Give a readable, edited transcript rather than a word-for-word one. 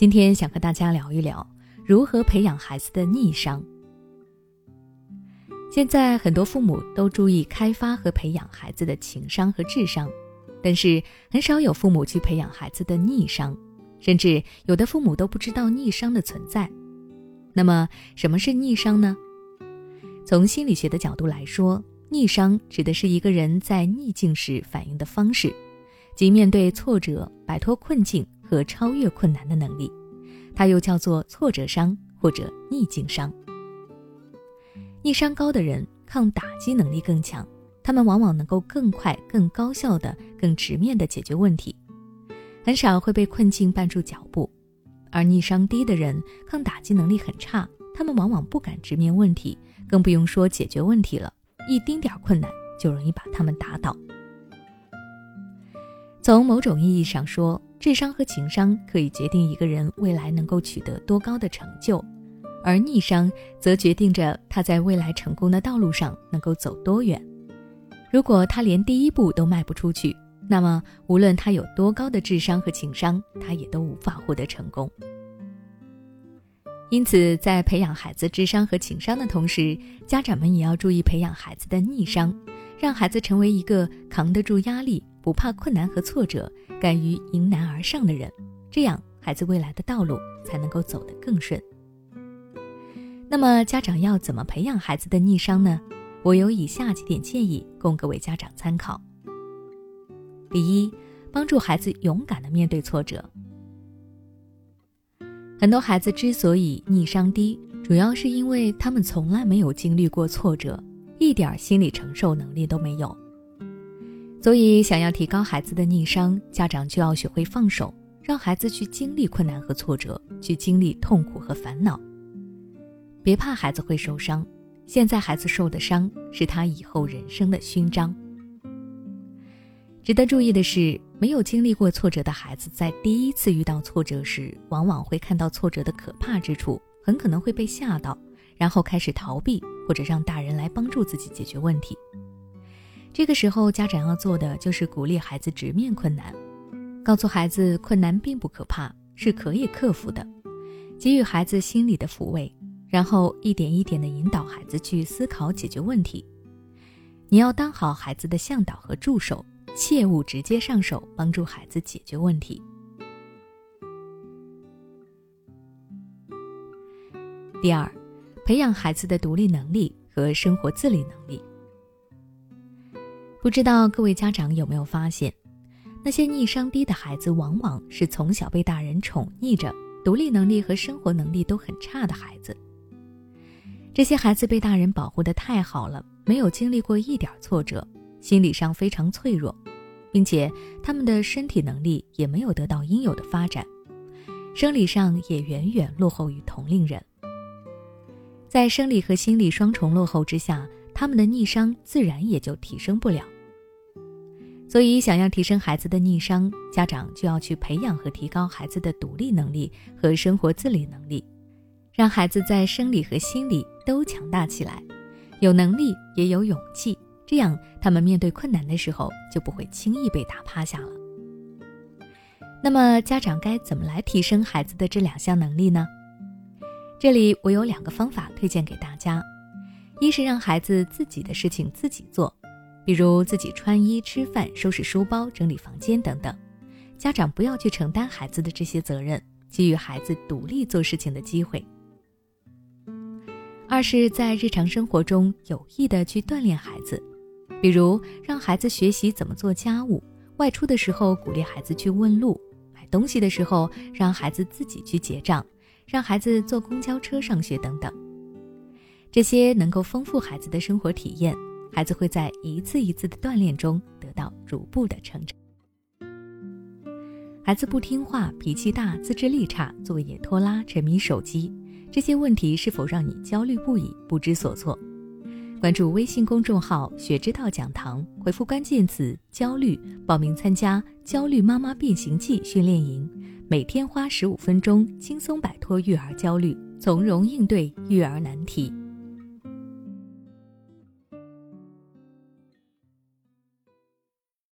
今天想和大家聊一聊如何培养孩子的逆商。现在很多父母都注意开发和培养孩子的情商和智商，但是很少有父母去培养孩子的逆商，甚至有的父母都不知道逆商的存在。那么什么是逆商呢？从心理学的角度来说，逆商指的是一个人在逆境时反应的方式，即面对挫折摆脱困境和超越困难的能力，它又叫做挫折商或者逆境商。逆商高的人抗打击能力更强，他们往往能够更快更高效的更直面的解决问题，很少会被困境绊住脚步。而逆商低的人抗打击能力很差，他们往往不敢直面问题，更不用说解决问题了，一丁点困难就容易把他们打倒。从某种意义上说，智商和情商可以决定一个人未来能够取得多高的成就，而逆商则决定着他在未来成功的道路上能够走多远。如果他连第一步都迈不出去，那么无论他有多高的智商和情商，他也都无法获得成功。因此，在培养孩子智商和情商的同时，家长们也要注意培养孩子的逆商，让孩子成为一个扛得住压力、不怕困难和挫折、敢于迎难而上的人，这样孩子未来的道路才能够走得更顺。那么家长要怎么培养孩子的逆商呢？我有以下几点建议供各位家长参考。第一，帮助孩子勇敢地面对挫折。很多孩子之所以逆商低，主要是因为他们从来没有经历过挫折，一点心理承受能力都没有。所以想要提高孩子的逆商，家长就要学会放手，让孩子去经历困难和挫折，去经历痛苦和烦恼。别怕孩子会受伤，现在孩子受的伤是他以后人生的勋章。值得注意的是，没有经历过挫折的孩子在第一次遇到挫折时，往往会看到挫折的可怕之处，很可能会被吓到，然后开始逃避，或者让大人来帮助自己解决问题。这个时候家长要做的就是鼓励孩子直面困难，告诉孩子困难并不可怕，是可以克服的，给予孩子心理的抚慰，然后一点一点地引导孩子去思考解决问题。你要当好孩子的向导和助手，切勿直接上手帮助孩子解决问题。第二，培养孩子的独立能力和生活自理能力。不知道各位家长有没有发现，那些逆商低的孩子往往是从小被大人宠溺着，独立能力和生活能力都很差的孩子。这些孩子被大人保护得太好了，没有经历过一点挫折，心理上非常脆弱，并且他们的身体能力也没有得到应有的发展，生理上也远远落后于同龄人。在生理和心理双重落后之下，他们的逆商自然也就提升不了。所以想要提升孩子的逆商，家长就要去培养和提高孩子的独立能力和生活自理能力，让孩子在生理和心理都强大起来，有能力也有勇气，这样他们面对困难的时候就不会轻易被打趴下了。那么家长该怎么来提升孩子的这两项能力呢？这里我有两个方法推荐给大家。一是让孩子自己的事情自己做，比如自己穿衣吃饭收拾书包整理房间等等，家长不要去承担孩子的这些责任，给予孩子独立做事情的机会。二是在日常生活中有意地去锻炼孩子，比如让孩子学习怎么做家务，外出的时候鼓励孩子去问路，买东西的时候让孩子自己去结账，让孩子坐公交车上学等等。这些能够丰富孩子的生活体验，孩子会在一次一次的锻炼中得到逐步的成长。孩子不听话、脾气大、自制力差、作业拖拉、沉迷手机，这些问题是否让你焦虑不已、不知所措？关注微信公众号“学之道讲堂”，回复关键词“焦虑”，报名参加“焦虑妈妈变形记”训练营，每天花15分钟，轻松摆脱育儿焦虑，从容应对育儿难题。